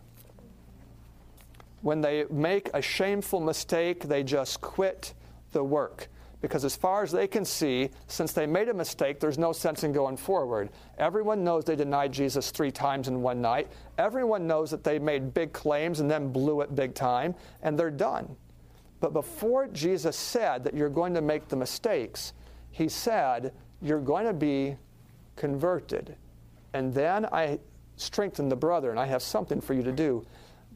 When they make a shameful mistake, they just quit the work. Because as far as they can see, since they made a mistake, there's no sense in going forward. Everyone knows they denied Jesus 3 times in one night. Everyone knows that they made big claims and then blew it big time, and they're done. But before Jesus said that you're going to make the mistakes, he said, you're going to be converted. And then I strengthen the brethren. I have something for you to do.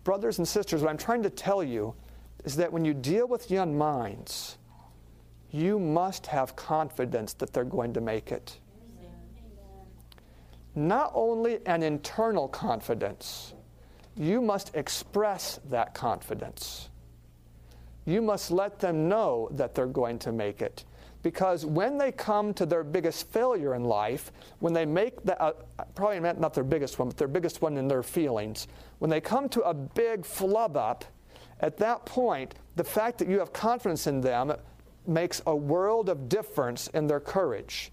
Brothers and sisters, what I'm trying to tell you is that when you deal with young minds, you must have confidence that they're going to make it. Amen. Not only an internal confidence, you must express that confidence. You must let them know that they're going to make it. Because when they come to their biggest failure in life, when they make that, probably not their biggest one, but their biggest one in their feelings, when they come to a big flub up, at that point, the fact that you have confidence in them makes a world of difference in their courage.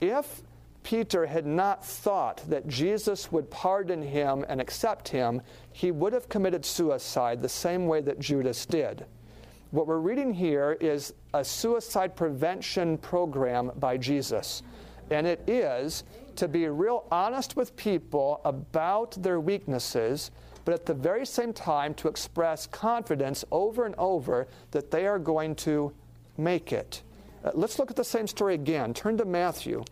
If Peter had not thought that Jesus would pardon him and accept him, he would have committed suicide the same way that Judas did. What we're reading here is a suicide prevention program by Jesus. And it is to be real honest with people about their weaknesses, but at the very same time to express confidence over and over that they are going to make it. Let's look at the same story again. Turn to Matthew.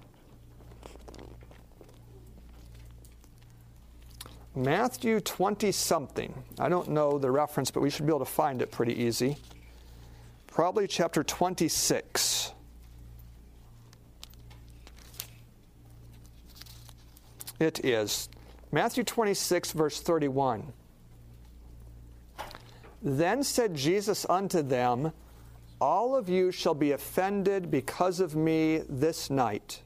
Matthew 20-something. I don't know the reference, but we should be able to find it pretty easy. Probably chapter 26. It is. Matthew 26, verse 31. Then said Jesus unto them, all of you shall be offended because of me this night.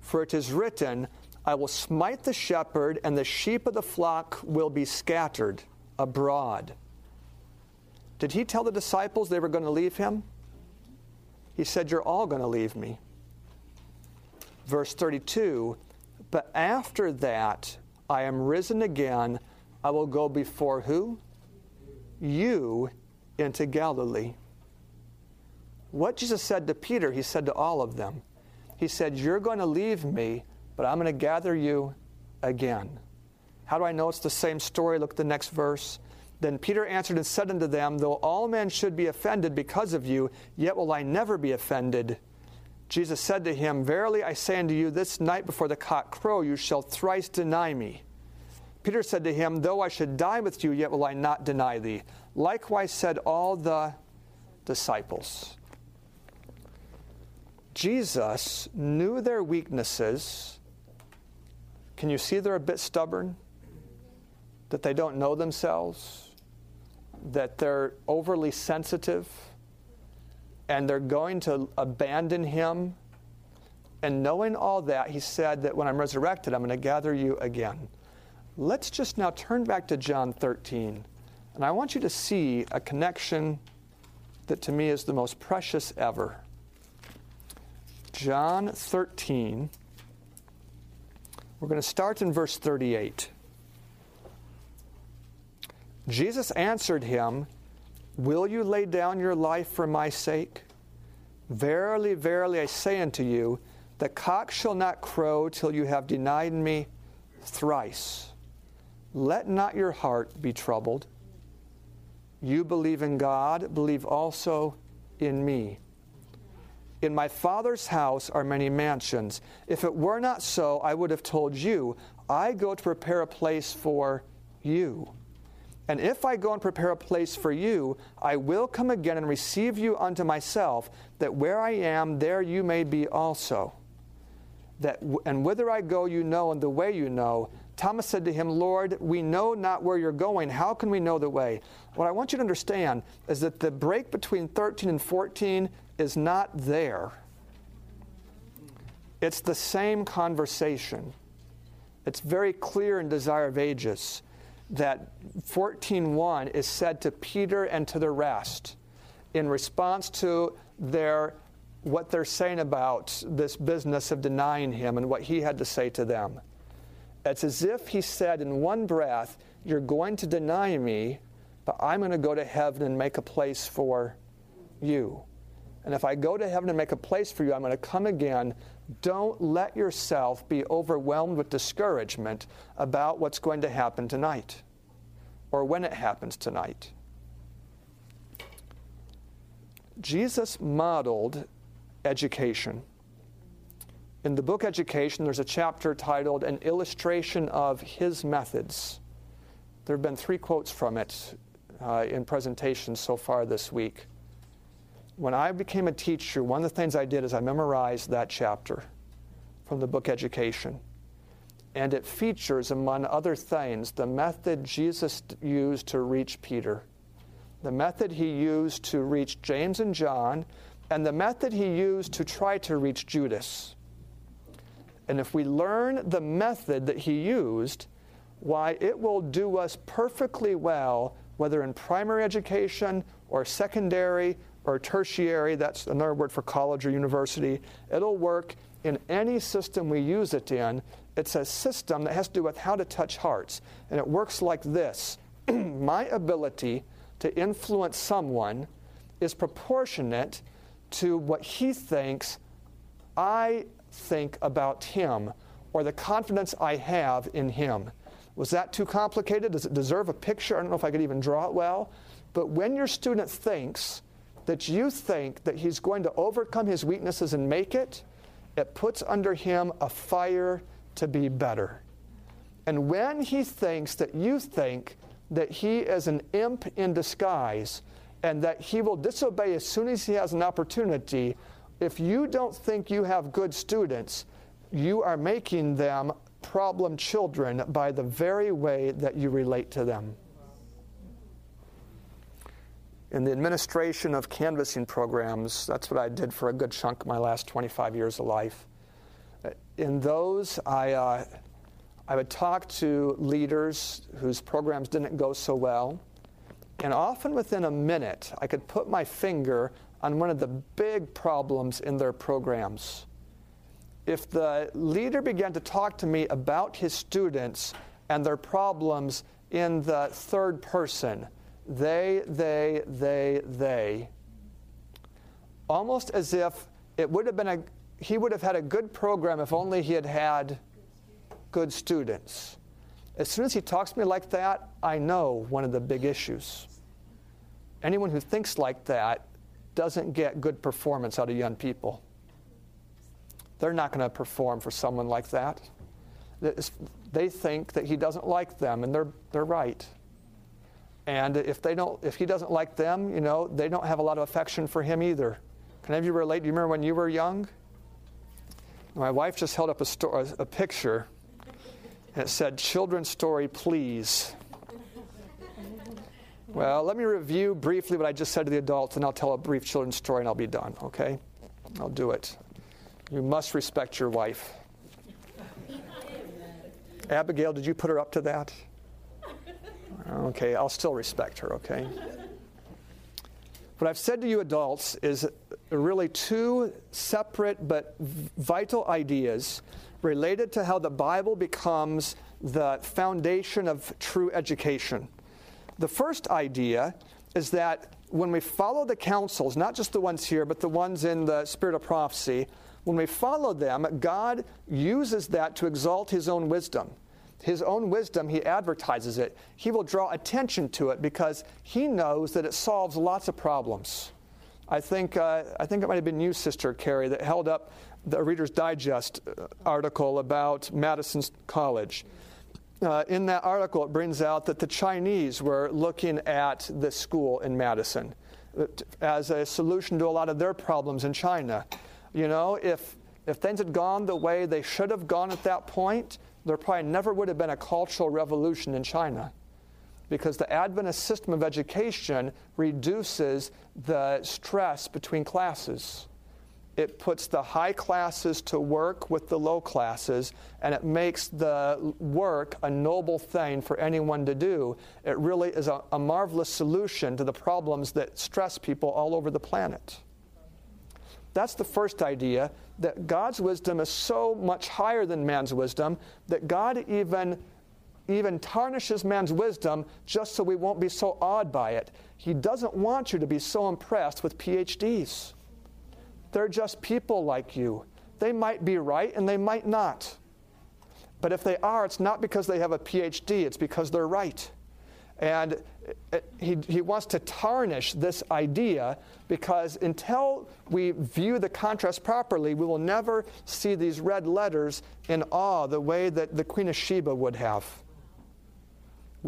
For it is written, I will smite the shepherd, and the sheep of the flock will be scattered abroad. Did he tell the disciples they were going to leave him? He said, you're all going to leave me. Verse 32, but after that I am risen again, I will go before who? You into Galilee. What Jesus said to Peter, he said to all of them. He said, you're going to leave me, but I'm going to gather you again. How do I know it's the same story? Look at the next verse. Then Peter answered and said unto them, though all men should be offended because of you, yet will I never be offended. Jesus said to him, verily I say unto you, this night before the cock crow, you shall thrice deny me. Peter said to him, though I should die with you, yet will I not deny thee. Likewise said all the disciples. Jesus knew their weaknesses. Can you see they're a bit stubborn? That they don't know themselves? That they're overly sensitive? And they're going to abandon him? And knowing all that, he said that when I'm resurrected, I'm going to gather you again. Let's just now turn back to John 13. And I want you to see a connection that to me is the most precious ever. John 13. We're going to start in verse 38. Jesus answered him, will you lay down your life for my sake? Verily, verily, I say unto you, the cock shall not crow till you have denied me thrice. Let not your heart be troubled. You believe in God, believe also in me. In my Father's house are many mansions. If it were not so, I would have told you, I go to prepare a place for you. And if I go and prepare a place for you, I will come again and receive you unto myself, that where I am, there you may be also. And whither I go, you know, and the way you know. Thomas said to him, Lord, we know not where you're going. How can we know the way? What I want you to understand is that the break between 13 and 14 is not there. It's the same conversation. It's very clear in Desire of Ages that 14:1 is said to Peter and to the rest in response to what they're saying about this business of denying him and what he had to say to them. It's as if he said in one breath, you're going to deny me, but I'm going to go to heaven and make a place for you. And if I go to heaven and make a place for you, I'm going to come again. Don't let yourself be overwhelmed with discouragement about what's going to happen tonight or when it happens tonight. Jesus modeled education. In the book Education, there's a chapter titled An Illustration of His Methods. There have been 3 quotes from it in presentations so far this week. When I became a teacher, one of the things I did is I memorized that chapter from the book Education. And it features, among other things, the method Jesus used to reach Peter, the method he used to reach James and John, and the method he used to try to reach Judas. And if we learn the method that he used, why, it will do us perfectly well, whether in primary education or secondary or tertiary, that's another word for college or university. It'll work in any system we use it in. It's a system that has to do with how to touch hearts. And it works like this. My ability to influence someone is proportionate to what he thinks I think about him or the confidence I have in him. Was that too complicated? Does it deserve a picture? I don't know if I could even draw it well. But when your student thinks that you think that he's going to overcome his weaknesses and make it, it puts under him a fire to be better. And when he thinks that you think that he is an imp in disguise and that he will disobey as soon as he has an opportunity, if you don't think you have good students, you are making them problem children by the very way that you relate to them. In the administration of canvassing programs, that's what I did for a good chunk of my last 25 years of life. In those, I would talk to leaders whose programs didn't go so well. And often within a minute, I could put my finger on one of the big problems in their programs. If the leader began to talk to me about his students and their problems in the third person. They. Almost as if it would have been he would have had a good program if only he had had good students. As soon as he talks to me like that, I know one of the big issues. Anyone who thinks like that doesn't get good performance out of young people. They're not going to perform for someone like that. They think that he doesn't like them, and they're right. And if he doesn't like them, they don't have a lot of affection for him either. Can any of you relate? Do you remember when you were young? My wife just held up a picture, and it said, "Children's story, please." Well, let me review briefly what I just said to the adults, and I'll tell a brief children's story, and I'll be done, okay? I'll do it. You must respect your wife. Abigail, did you put her up to that? Okay, I'll still respect her, okay? What I've said to you adults is really two separate but vital ideas related to how the Bible becomes the foundation of true education. The first idea is that when we follow the counsels, not just the ones here, but the ones in the Spirit of Prophecy, when we follow them, God uses that to exalt His own wisdom. His own wisdom, He advertises it. He will draw attention to it because He knows that it solves lots of problems. I think it might have been you, Sister Carrie, that held up the Reader's Digest article about Madison College. In that article, it brings out that the Chinese were looking at this school in Madison as a solution to a lot of their problems in China. If things had gone the way they should have gone at that point, there probably never would have been a cultural revolution in China, because the Adventist system of education reduces the stress between classes. It puts the high classes to work with the low classes, and it makes the work a noble thing for anyone to do. It really is a marvelous solution to the problems that stress people all over the planet. That's the first idea, that God's wisdom is so much higher than man's wisdom that God even tarnishes man's wisdom just so we won't be so awed by it. He doesn't want you to be so impressed with PhDs. They're just people like you. They might be right and they might not. But if they are, it's not because they have a PhD, it's because they're right. And he wants to tarnish this idea, because until we view the contrast properly, we will never see these red letters in awe the way that the Queen of Sheba would have.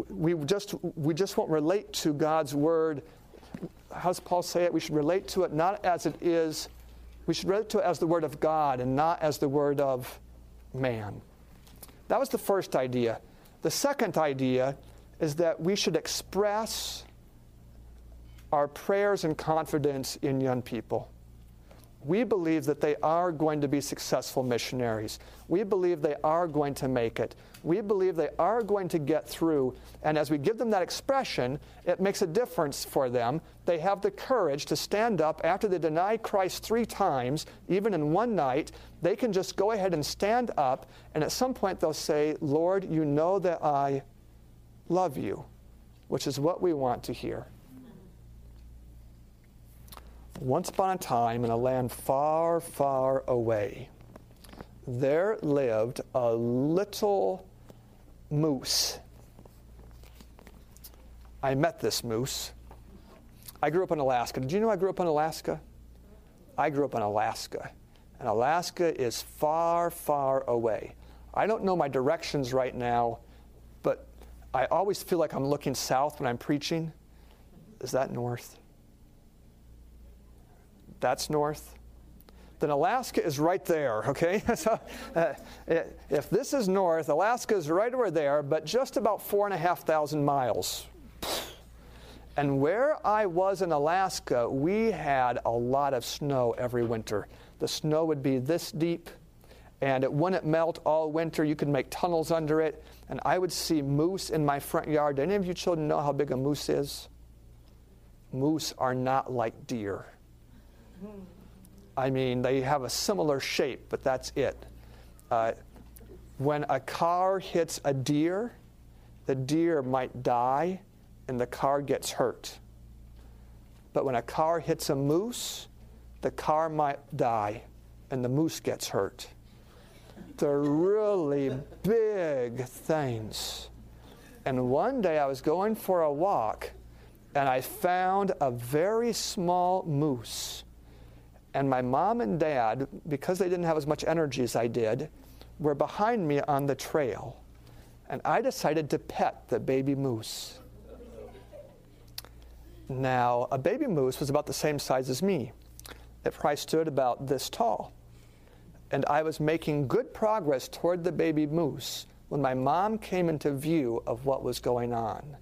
We just won't relate to God's word. How does Paul say it? We should relate to it not as it is. We should relate to it as the word of God and not as the word of man. That was the first idea. The second idea is that we should express our prayers and confidence in young people. We believe that they are going to be successful missionaries. We believe they are going to make it. We believe they are going to get through. And as we give them that expression, it makes a difference for them. They have the courage to stand up after they deny Christ 3 times, even in one night. They can just go ahead and stand up, and at some point they'll say, "Lord, you know that I love you," which is what we want to hear. Once upon a time, in a land far, far away, there lived a little moose. I met this moose. I grew up in Alaska. Did you know I grew up in Alaska? I grew up in Alaska. And Alaska is far, far away. I don't know my directions right now, but I always feel like I'm looking south when I'm preaching. Is that north? That's north. Then Alaska is right there, okay? So, if this is north, Alaska is right over there, but just about 4,500 miles. And where I was in Alaska, we had a lot of snow every winter. The snow would be this deep, and it wouldn't melt all winter. You could make tunnels under it. And I would see moose in my front yard. Do any of you children know how big a moose is? Moose are not like deer. I mean, they have a similar shape, but that's it. When a car hits a deer, the deer might die and the car gets hurt. But when a car hits a moose, the car might die and the moose gets hurt. They're really big things. And one day I was going for a walk and I found a very small moose. And my mom and dad, because they didn't have as much energy as I did, were behind me on the trail. And I decided to pet the baby moose. Now, a baby moose was about the same size as me. It probably stood about this tall. And I was making good progress toward the baby moose when my mom came into view of what was going on.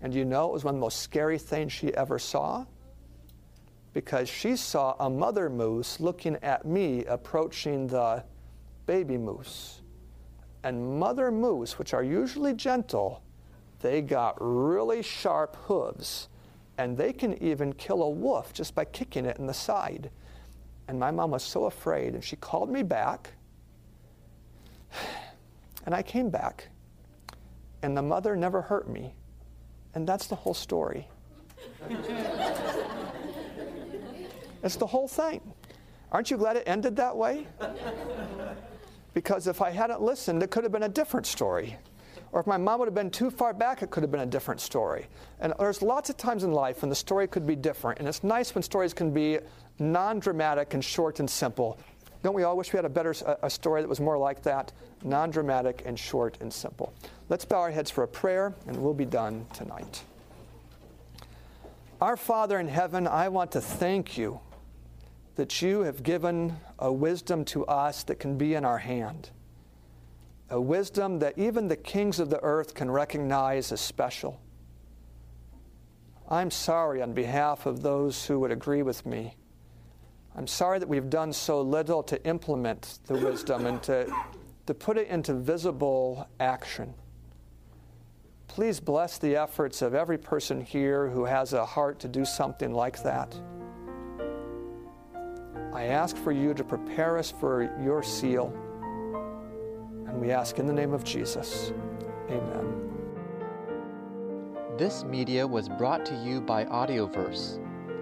And you know, it was one of the most scary things she ever saw, because she saw a mother moose looking at me approaching the baby moose. And mother moose, which are usually gentle, they got really sharp hooves, and they can even kill a wolf just by kicking it in the side. And my mom was so afraid, and she called me back, and I came back, and the mother never hurt me. And that's the whole story. It's the whole thing. Aren't you glad it ended that way? Because if I hadn't listened, it could have been a different story. Or if my mom would have been too far back, it could have been a different story. And there's lots of times in life when the story could be different. And it's nice when stories can be non-dramatic and short and simple. Don't we all wish we had a better story that was more like that? Non-dramatic and short and simple. Let's bow our heads for a prayer, and we'll be done tonight. Our Father in heaven, I want to thank you that you have given a wisdom to us that can be in our hand, a wisdom that even the kings of the earth can recognize as special. I'm sorry on behalf of those who would agree with me. I'm sorry that we've done so little to implement the wisdom and to put it into visible action. Please bless the efforts of every person here who has a heart to do something like that. I ask for you to prepare us for your seal. And we ask in the name of Jesus. Amen. This media was brought to you by Audioverse,